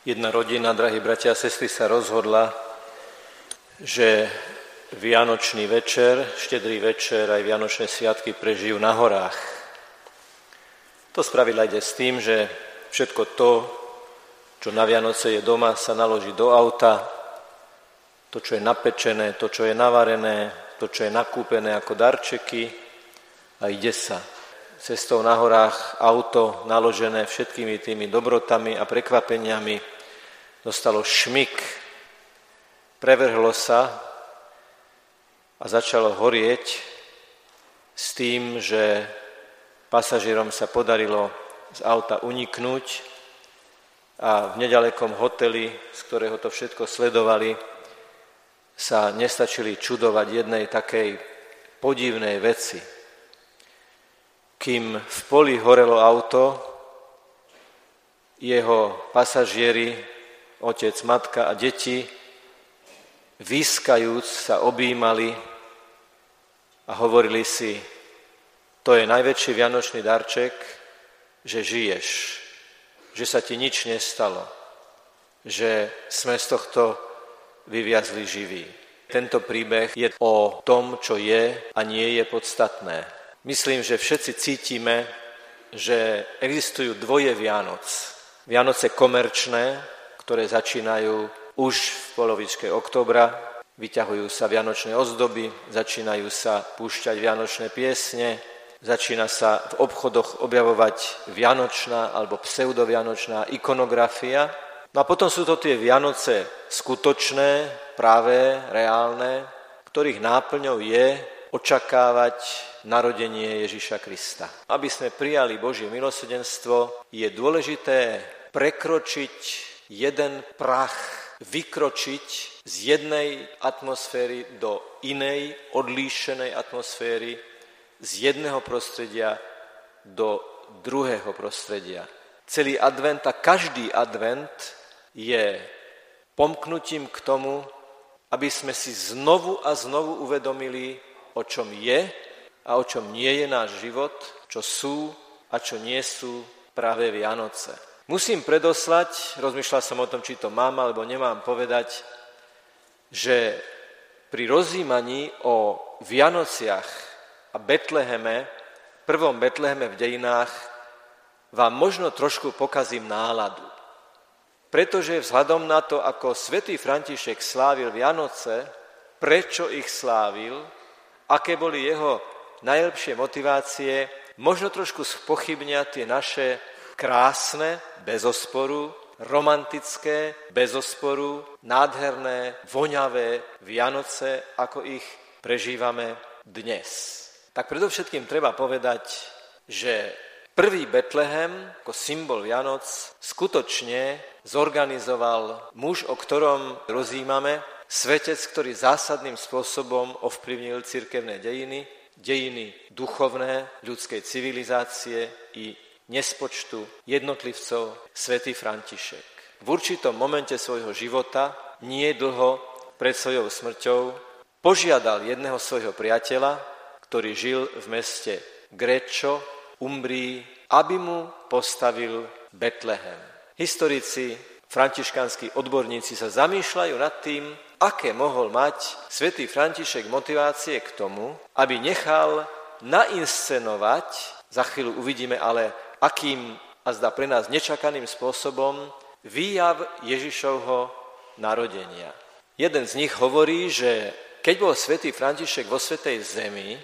Jedna rodina, drahí bratia a sestry, sa rozhodla, že Vianočný večer, Štedrý večer aj Vianočné sviatky prežijú na horách. To spravidla ide s tým, že všetko to, čo na Vianoce je doma, sa naloží do auta. To, čo je napečené, to, čo je navarené, to, čo je nakúpené ako darčeky a ide sa. Cestou na horách auto naložené všetkými tými dobrotami a prekvapeniami dostalo šmik, prevrhlo sa a začalo horieť s tým, že pasažierom sa podarilo z auta uniknúť a v nedalekom hoteli, z ktorého to všetko sledovali, sa nestačili čudovať jednej takej podivnej veci. Kým v poli horelo auto, jeho pasažieri, otec, matka a deti, výskajúc sa objímali a hovorili si, to je najväčší vianočný darček, že žiješ, že sa ti nič nestalo, že sme z tohto vyviazli živí. Tento príbeh je o tom, čo je a nie je podstatné. Myslím, že všetci cítime, že existujú dvoje Vianoc. Vianoce komerčné, ktoré začínajú už v polovičke októbra, vyťahujú sa vianočné ozdoby, začínajú sa púšťať vianočné piesne, začína sa v obchodoch objavovať vianočná alebo pseudovianočná ikonografia. No a potom sú to tie Vianoce skutočné, práve, reálne, ktorých náplňou je očakávať narodenie Ježiša Krista. Aby sme prijali Božie milosrdenstvo, je dôležité prekročiť jeden prach, vykročiť z jednej atmosféry do inej, odlíšenej atmosféry, z jedného prostredia do druhého prostredia. Celý advent a každý advent je pomknutím k tomu, aby sme si znovu a znovu uvedomili, o čom je a o čom nie je náš život, čo sú a čo nie sú práve Vianoce. Musím predoslať, rozmýšľal som o tom, či to mám alebo nemám povedať, že pri rozjímaní o Vianociach a Betleheme, prvom Betleheme v dejinách, vám možno trošku pokazím náladu. Pretože vzhľadom na to, ako svätý František slávil Vianoce, prečo ich slávil, aké boli jeho najlepšie motivácie, možno trošku spochybnia tie naše krásne, bezosporu, romantické, bezosporu, nádherné, voňavé Vianoce, ako ich prežívame dnes. Tak predovšetkým treba povedať, že prvý Betlehem, ako symbol Vianoc, skutočne zorganizoval muž, o ktorom rozjímame, svetec, ktorý zásadným spôsobom ovplyvnil cirkevné dejiny, dejiny duchovné, ľudskej civilizácie i nespočtu jednotlivcov, svätý František. V určitom momente svojho života, nie dlho pred svojou smrťou, požiadal jedného svojho priateľa, ktorý žil v meste Greccio, Umbrii, aby mu postavil Betlehem. Historici, františkanskí odborníci sa zamýšľajú nad tým, aké mohol mať svätý František motivácie k tomu, aby nechal nainscenovať, za chvíľu uvidíme, ale akým a zdá pre nás nečakaným spôsobom, výjav Ježišovho narodenia. Jeden z nich hovorí, že keď bol svätý František vo Svätej Zemi,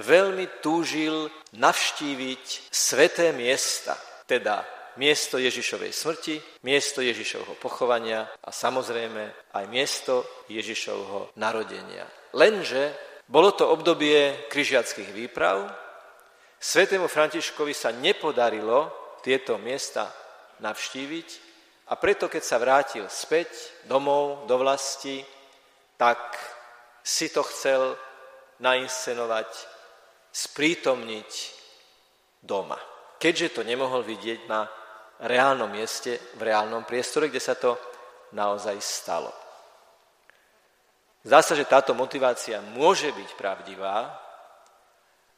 veľmi túžil navštíviť sväté miesta, teda miesto Ježišovej smrti, miesto Ježišovho pochovania a samozrejme aj miesto Ježišovho narodenia. Lenže bolo to obdobie križiackych výprav, svätému Františkovi sa nepodarilo tieto miesta navštíviť a preto, keď sa vrátil späť domov, do vlasti, tak si to chcel nainscenovať, sprítomniť doma. Keďže to nemohol vidieť na reálnom mieste, v reálnom priestore, kde sa to naozaj stalo. Zdá sa, že táto motivácia môže byť pravdivá,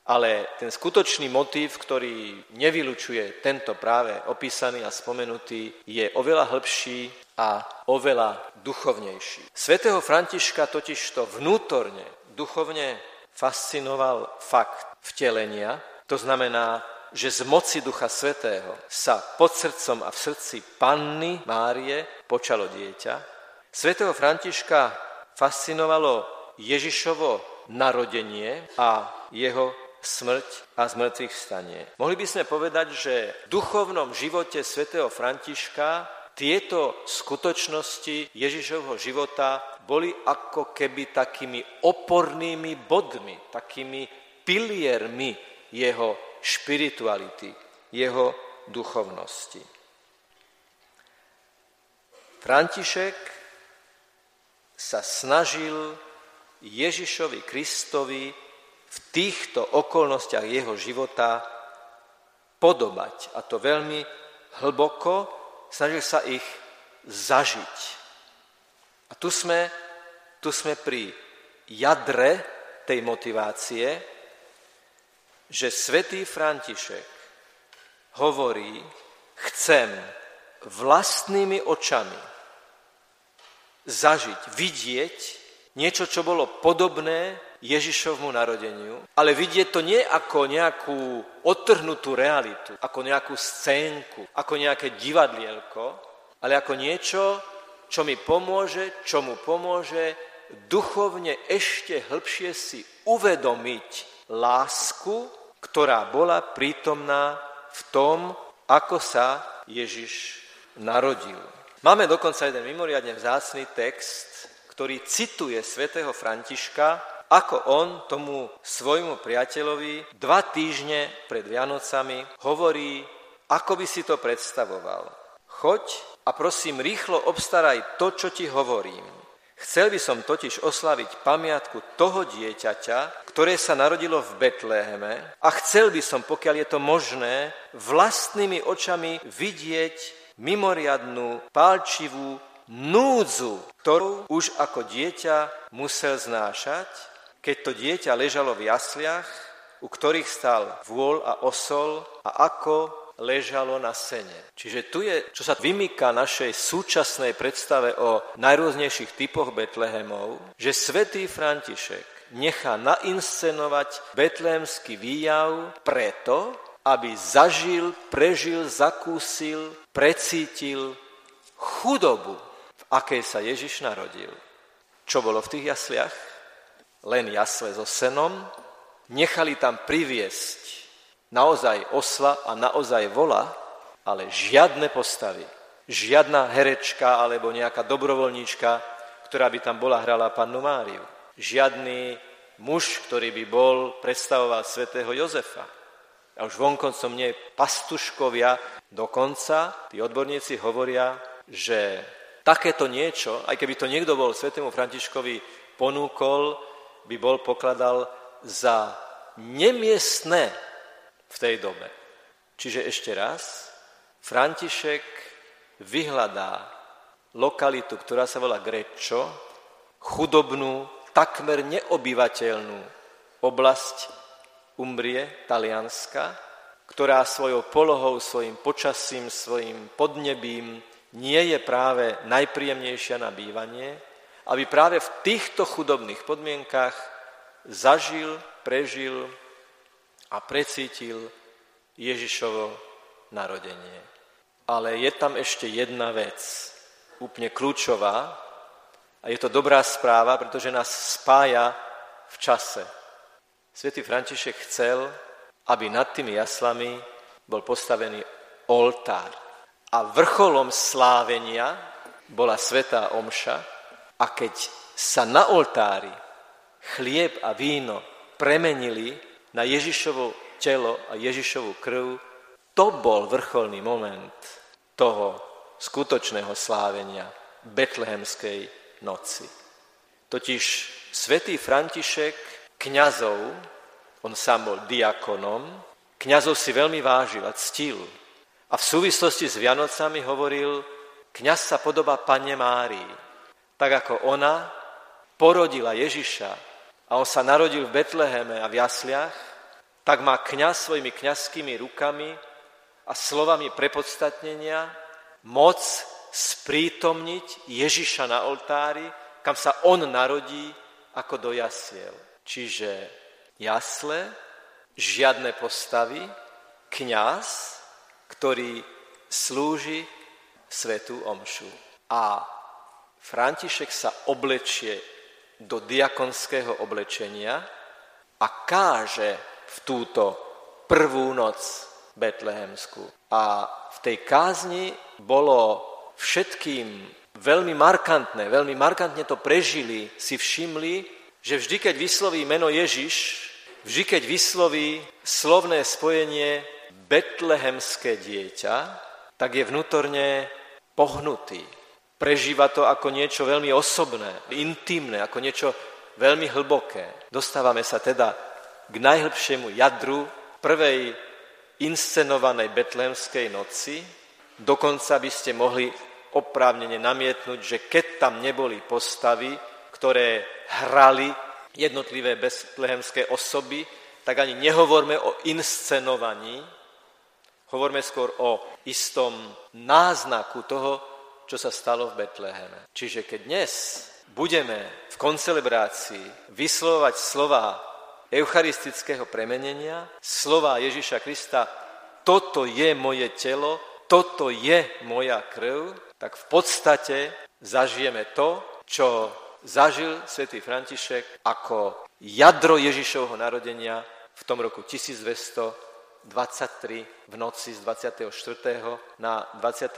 Ale ten skutočný motív, ktorý nevylučuje tento práve opísaný a spomenutý, je oveľa hĺbší a oveľa duchovnejší. Svätého Františka totižto vnútorne, duchovne fascinoval fakt vtelenia, to znamená, že z moci Ducha Svätého sa pod srdcom a v srdci Panny Márie počalo dieťa. Svätého Františka fascinovalo Ježišovo narodenie a jeho smrť a zmŕtvychvstanie. Mohli by sme povedať, že v duchovnom živote svätého Františka tieto skutočnosti Ježišovho života boli ako keby takými opornými bodmi, takými piliermi jeho špirituality, jeho duchovnosti. František sa snažil Ježišovi Kristovi v týchto okolnostiach jeho života podobať, a to veľmi hlboko, snažil sa ich zažiť. A tu sme pri jadre tej motivácie, že svätý František hovorí: chcem vlastnými očami zažiť, vidieť niečo, čo bolo podobné Ježišovmu narodeniu, ale vidieť to nie ako nejakú odtrhnutú realitu, ako nejakú scénku, ako nejaké divadlielko, ale ako niečo, čo mi pomôže, čo mu pomôže duchovne ešte hĺbšie si uvedomiť lásku, ktorá bola prítomná v tom, ako sa Ježiš narodil. Máme dokonca jeden mimoriadne vzácny text, ktorý cituje svätého Františka, ako on tomu svojmu priateľovi 2 týždne pred Vianocami hovorí, ako by si to predstavoval. Choď a prosím rýchlo obstaraj to, čo ti hovorím. Chcel by som totiž oslaviť pamiatku toho dieťaťa, ktoré sa narodilo v Betleheme, a chcel by som, pokiaľ je to možné, vlastnými očami vidieť mimoriadnu, pálčivú núdzu, ktorú už ako dieťa musel znášať, keď to dieťa ležalo v jasliach, u ktorých stál vôl a osol, a ako ležalo na sene. Čiže tu je, čo sa vymýka našej súčasnej predstave o najrôznejších typoch Betlehemov, že svätý František nechá nainscenovať betlehemský výjav preto, aby zažil, prežil, zakúsil, precítil chudobu, v akej sa Ježiš narodil. Čo bolo v tých jasliach? Len jasle so senom. Nechali tam priviesť naozaj osla a naozaj vola, ale žiadne postavy. Žiadna herečka alebo nejaká dobrovoľníčka, ktorá by tam bola, hrala Pannu Máriu. Žiadny muž, ktorý by bol, predstavoval svätého Jozefa. A už vonkoncom nie pastuškovia. Dokonca tí odborníci hovoria, že takéto niečo, aj keby to niekto bol svätému Františkovi ponúkol, by bol pokladal za nemiestné v tej dobe. Čiže ešte raz, František vyhľadá lokalitu, ktorá sa volá Greccio, chudobnú, takmer neobyvateľnú oblasť Umbrie, Talianska, ktorá svojou polohou, svojim počasím, svojim podnebím nie je práve najpríjemnejšia na bývanie, aby práve v týchto chudobných podmienkach zažil, prežil a precítil Ježišovo narodenie. Ale je tam ešte jedna vec, úplne kľúčová, a je to dobrá správa, pretože nás spája v čase. Svätý František chcel, aby nad tými jaslami bol postavený oltár. A vrcholom slávenia bola svätá omša, a keď sa na oltári chlieb a víno premenili na Ježišovo telo a Ježišovu krv, to bol vrcholný moment toho skutočného slávenia betlehemskej noci. Totiž svätý František kňazov, on sám bol diakonom, kňazov si veľmi vážil a ctil. A v súvislosti s Vianocami hovoril: kňaz sa podobá Panne Márii. Tak ako ona porodila Ježiša a on sa narodil v Betleheme a v jasliach, tak má kňaz svojimi kňazskými rukami a slovami prepodstatnenia moc sprítomniť Ježiša na oltári, kam sa on narodí ako do jasiel. Čiže jasle, žiadne postavy, kňaz, ktorý slúži svätú omšu. A František sa oblečie do diakonského oblečenia a káže v túto prvú noc betlehemskú. A v tej kázni bolo všetkým veľmi markantne to prežili, si všimli, že vždy, keď vysloví meno Ježiš, vždy, keď vysloví slovné spojenie betlehemské dieťa, tak je vnútorne pohnutý. Prežíva to ako niečo veľmi osobné, intimné, ako niečo veľmi hlboké. Dostávame sa teda k najhlbšiemu jadru prvej inscenovanej betlehemskej noci. Dokonca by ste mohli oprávnene namietnúť, že keď tam neboli postavy, ktoré hrali jednotlivé betlehemské osoby, tak ani nehovorme o inscenovaní, hovorme skôr o istom náznaku toho, čo sa stalo v Betleheme. Čiže keď dnes budeme v koncelebrácii vyslovovať slova eucharistického premenenia, slova Ježiša Krista, toto je moje telo, toto je moja krv, tak v podstate zažijeme to, čo zažil svätý František ako jadro Ježišovho narodenia v tom roku 1223 v noci z 24. na 25.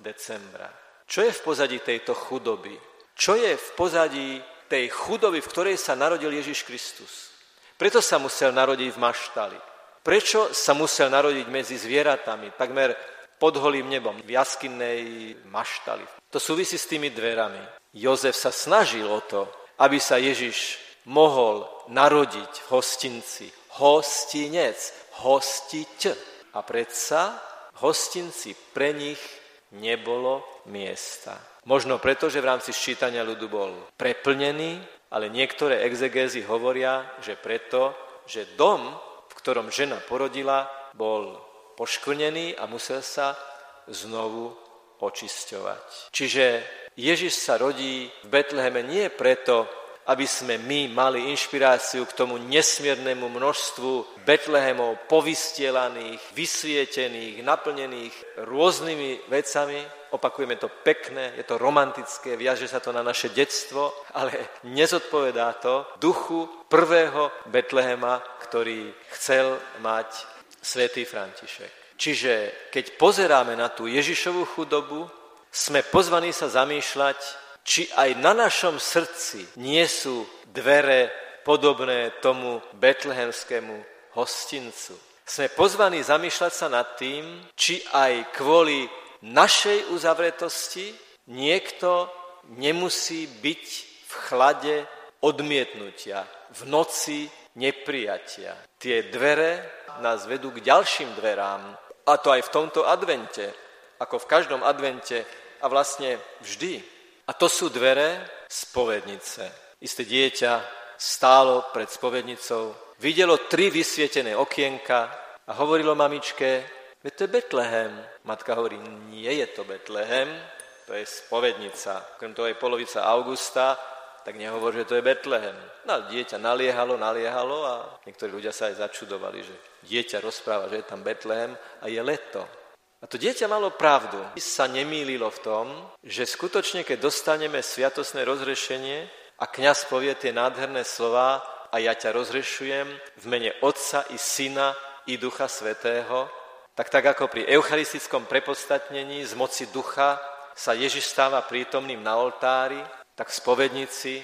decembra. Čo je v pozadí tejto chudoby? Čo je v pozadí tej chudoby, v ktorej sa narodil Ježiš Kristus? Preto sa musel narodiť v maštali. Prečo sa musel narodiť medzi zvieratami, takmer pod holým nebom, v jaskinnej maštali? To súvisí s tými dverami. Jozef sa snažil o to, aby sa Ježiš mohol narodiť v hostinci. Hostinec, hostiť. A predsa hostinci, pre nich nebolo miesta. Možno preto, že v rámci sčítania ľudu bol preplnený, ale niektoré exegézy hovoria, že preto, že dom, v ktorom žena porodila, bol poškvrnený a musel sa znovu očisťovať. Čiže Ježiš sa rodí v Betleheme nie preto, aby sme my mali inšpiráciu k tomu nesmiernému množstvu Betlehemov povystielaných, vysvietených, naplnených rôznymi vecami. Opakujeme to pekné, je to romantické, viaže sa to na naše detstvo, ale nezodpovedá to duchu prvého Betlehema, ktorý chcel mať svätý František. Čiže keď pozeráme na tú Ježišovu chudobu, sme pozvaní sa zamýšľať, či aj na našom srdci nie sú dvere podobné tomu betlehemskému hostincu. Sme pozvaní zamýšľať sa nad tým, či aj kvôli našej uzavretosti niekto nemusí byť v chlade odmietnutia, v noci neprijatia. Tie dvere nás vedú k ďalším dverám, a to aj v tomto advente, ako v každom advente a vlastne vždy. A to sú dvere spovednice. Isté dieťa stálo pred spovednicou, videlo 3 vysvietené okienka a hovorilo mamičke, veď to je Betlehem. Matka hovorí, nie je to Betlehem, to je spovednica. Krem toho je polovica augusta, tak nehovor, že to je Betlehem. No dieťa naliehalo a niektorí ľudia sa aj začudovali, že dieťa rozpráva, že je tam Betlehem a je leto. A to dieťa malo pravdu. Sa nemýlilo v tom, že skutočne, keď dostaneme sviatostné rozrešenie a kňaz povie tie nádherné slová a ja ťa rozrešujem v mene Otca i Syna i Ducha Svätého, tak ako pri eucharistickom prepodstatnení z moci Ducha sa Ježiš stáva prítomným na oltári, tak v spovednici,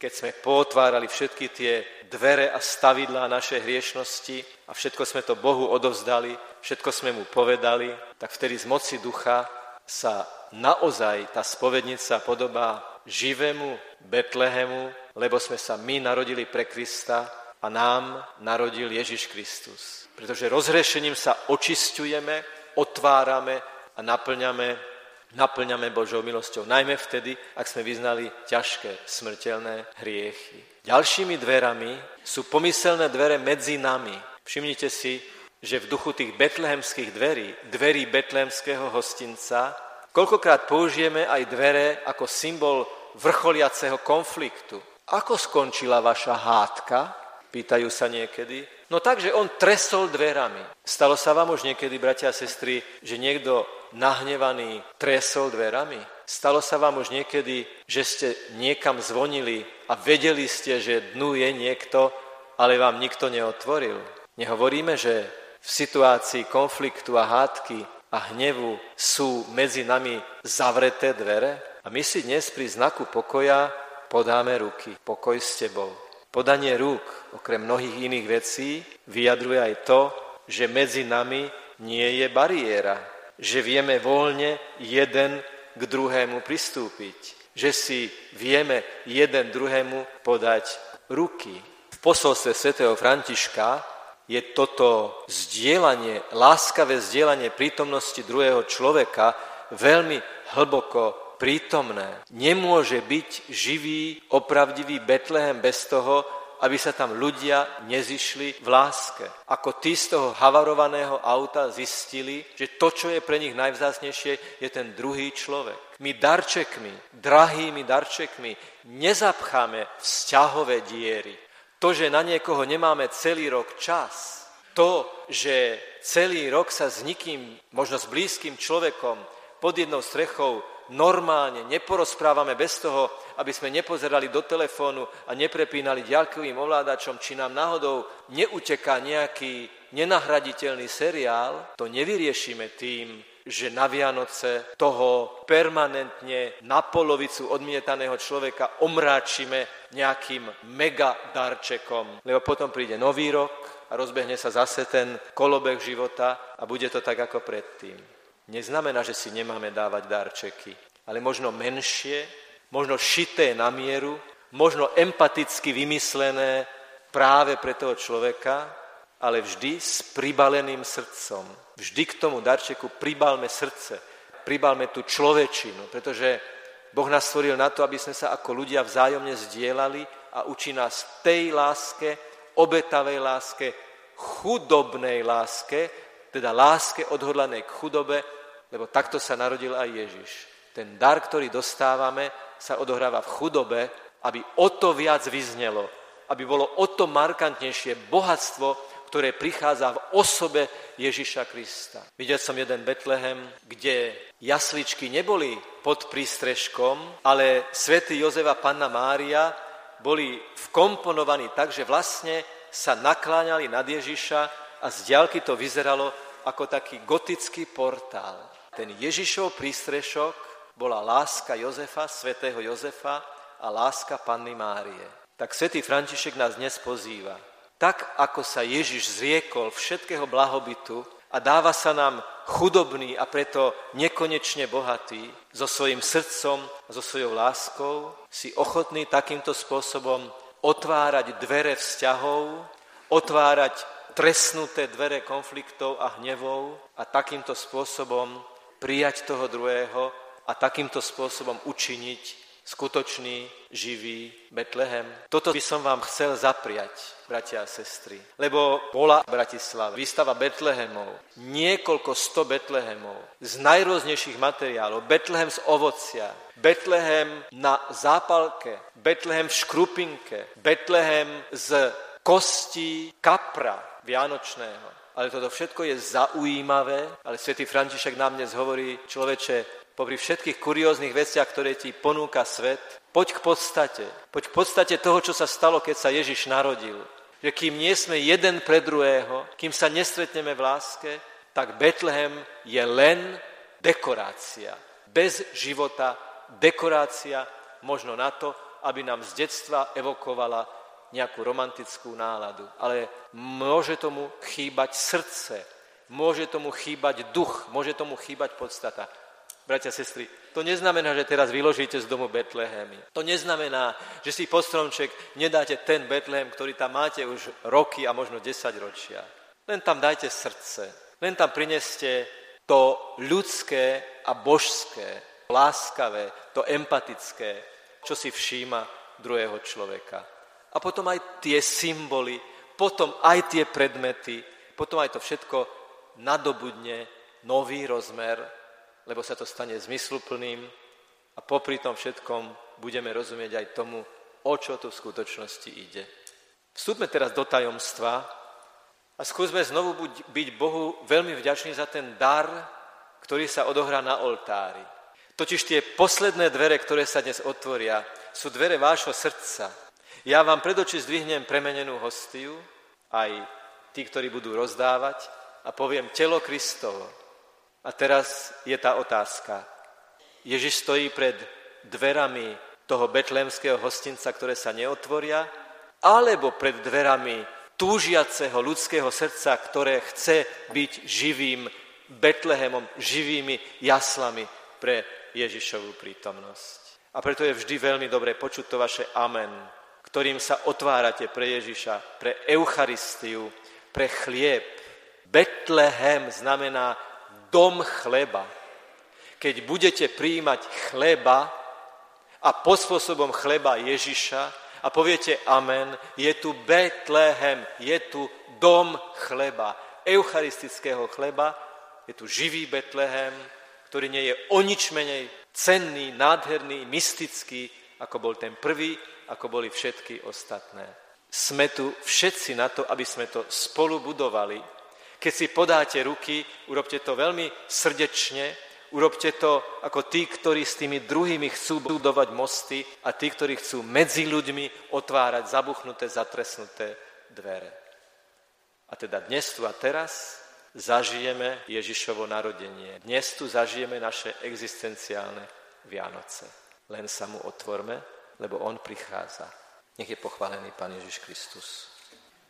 keď sme pootvárali všetky tie dvere a stavidlá našej hriešnosti a všetko sme to Bohu odovzdali, všetko sme mu povedali, tak vtedy z moci ducha sa naozaj tá spovednica podobá živému Betlehemu, lebo sme sa my narodili pre Krista a nám narodil Ježiš Kristus. Pretože rozhrešením sa očisťujeme, otvárame a naplňame Božou milosťou, najmä vtedy, ak sme vyznali ťažké, smrteľné hriechy. Ďalšími dverami sú pomyselné dvere medzi nami. Všimnite si, že v duchu tých betlehemských dverí, dverí betlehemského hostinca, koľkokrát použijeme aj dvere ako symbol vrcholiaceho konfliktu. Ako skončila vaša hádka? Pýtajú sa niekedy. No tak, že on tresol dverami. Stalo sa vám už niekedy, bratia a sestry, že niekto nahnevaný tresol dverami? Stalo sa vám už niekedy, že ste niekam zvonili a vedeli ste, že dnu je niekto, ale vám nikto neotvoril? Nehovoríme, že v situácii konfliktu a hádky a hnevu sú medzi nami zavreté dvere? A my si dnes pri znaku pokoja podáme ruky. Pokoj s tebou. Podanie rúk, okrem mnohých iných vecí, vyjadruje aj to, že medzi nami nie je bariéra, že vieme voľne jeden k druhému pristúpiť, že si vieme jeden druhému podať ruky. V posolstve svätého Františka je toto zdieľanie, láskavé zdieľanie prítomnosti druhého človeka veľmi hlboko prítomné. Nemôže byť živý, opravdivý Betlehem bez toho, aby sa tam ľudia nezišli v láske. Ako tí z toho havarovaného auta zistili, že to, čo je pre nich najvzácnejšie, je ten druhý človek. My darčekmi, drahými darčekmi, nezapcháme vzťahové diery. To, že na niekoho nemáme celý rok čas, to, že celý rok sa s nikým, možno s blízkym človekom, pod jednou strechou normálne neporozprávame bez toho, aby sme nepozerali do telefónu a neprepínali diaľkovým ovládačom, či nám náhodou neuteká nejaký nenahraditeľný seriál, to nevyriešime tým, že na Vianoce toho permanentne na polovicu odmietaného človeka omráčime nejakým mega darčekom. Lebo potom príde nový rok a rozbehne sa zase ten kolobeh života a bude to tak ako predtým. Neznamená, že si nemáme dávať darčeky, ale možno menšie, možno šité na mieru, možno empaticky vymyslené práve pre toho človeka, ale vždy s pribaleným srdcom. Vždy k tomu darčeku pribalme srdce, pribalme tú človečinu, pretože Boh nás stvoril na to, aby sme sa ako ľudia vzájomne zdieľali a učí nás tej láske, obetavej láske, chudobnej láske, teda láske odhodlanej k chudobe, lebo takto sa narodil aj Ježiš. Ten dar, ktorý dostávame, sa odohráva v chudobe, aby o to viac vyznelo, aby bolo o to markantnejšie bohatstvo, ktoré prichádza v osobe Ježiša Krista. Videl som jeden Betlehem, kde jasličky neboli pod prístrežkom, ale svätý Jozef a Panna Mária boli vkomponovaní tak, že vlastne sa nakláňali nad Ježiša a z diaľky to vyzeralo ako taký gotický portál. Ten Ježišov prístrešok bola láska Jozefa, svätého Jozefa a láska Panny Márie. Tak svätý František nás dnes pozýva. Tak, ako sa Ježiš zriekol všetkého blahobytu a dáva sa nám chudobný a preto nekonečne bohatý, so svojím srdcom a so svojou láskou, si ochotný takýmto spôsobom otvárať dvere vzťahov, otvárať tresnuté dvere konfliktov a hnevov a takýmto spôsobom prijať toho druhého a takýmto spôsobom učiniť skutočný, živý Betlehem. Toto by som vám chcel zapriať, bratia a sestry, lebo bola v Bratislave výstava Betlehemov, niekoľko 100 Betlehemov z najrôznejších materiálov, Betlehem z ovocia, Betlehem na zápalke, Betlehem v škrupinke, Betlehem z kostí kapra vianočného. Ale toto všetko je zaujímavé, ale svätý František nám dnes hovorí, človeče, popri všetkých kurióznych veciach, ktoré ti ponúka svet, poď k podstate. Poď k podstate toho, čo sa stalo, keď sa Ježiš narodil. Že kým nie sme jeden pre druhého, kým sa nestretneme v láske, tak Betlehem je len dekorácia. Bez života dekorácia, možno na to, aby nám z detstva evokovala nejakú romantickú náladu, ale môže tomu chýbať srdce, môže tomu chýbať duch, môže tomu chýbať podstata. Bratia, sestry, to neznamená, že teraz vyložíte z domu Betlehemy. To neznamená, že si pod stromček nedáte ten Betlehem, ktorý tam máte už roky a možno 10 ročia. Len tam dajte srdce, len tam prineste to ľudské a božské, láskavé, to empatické, čo si všíma druhého človeka. A potom aj tie symboly, potom aj tie predmety, potom aj to všetko nadobudne nový rozmer, lebo sa to stane zmysluplným a popri tom všetkom budeme rozumieť aj tomu, o čo tu v skutočnosti ide. Vstúpme teraz do tajomstva a skúsme znovu byť Bohu veľmi vďační za ten dar, ktorý sa odohrá na oltári. Totiž tie posledné dvere, ktoré sa dnes otvoria, sú dvere vášho srdca. Ja vám pred oči zdvihnem premenenú hostiu, aj tí, ktorí budú rozdávať, a poviem telo Kristovo. A teraz je tá otázka. Ježiš stojí pred dverami toho betlémskeho hostinca, ktoré sa neotvoria, alebo pred dverami túžiaceho ľudského srdca, ktoré chce byť živým Betlehemom, živými jaslami pre Ježišovú prítomnosť. A preto je vždy veľmi dobre počuť to vaše amen, ktorým sa otvárate pre Ježiša, pre Eucharistiu, pre chlieb. Betlehem znamená dom chleba. Keď budete prijímať chleba a pospôsobom chleba Ježiša a poviete amen, je tu Betlehem, je tu dom chleba, eucharistického chleba, je tu živý Betlehem, ktorý nie je o nič menej cenný, nádherný, mystický, ako bol ten prvý, ako boli všetky ostatné. Sme tu všetci na to, aby sme to spolu budovali. Keď si podáte ruky, urobte to veľmi srdečne, urobte to ako tí, ktorí s tými druhými chcú budovať mosty a tí, ktorí chcú medzi ľuďmi otvárať zabuchnuté, zatresnuté dvere. A teda dnes tu a teraz zažijeme Ježišovo narodenie. Dnes tu zažijeme naše existenciálne Vianoce. Len sa mu otvorme, lebo on prichádza. Nech je pochválený Pán Ježiš Kristus.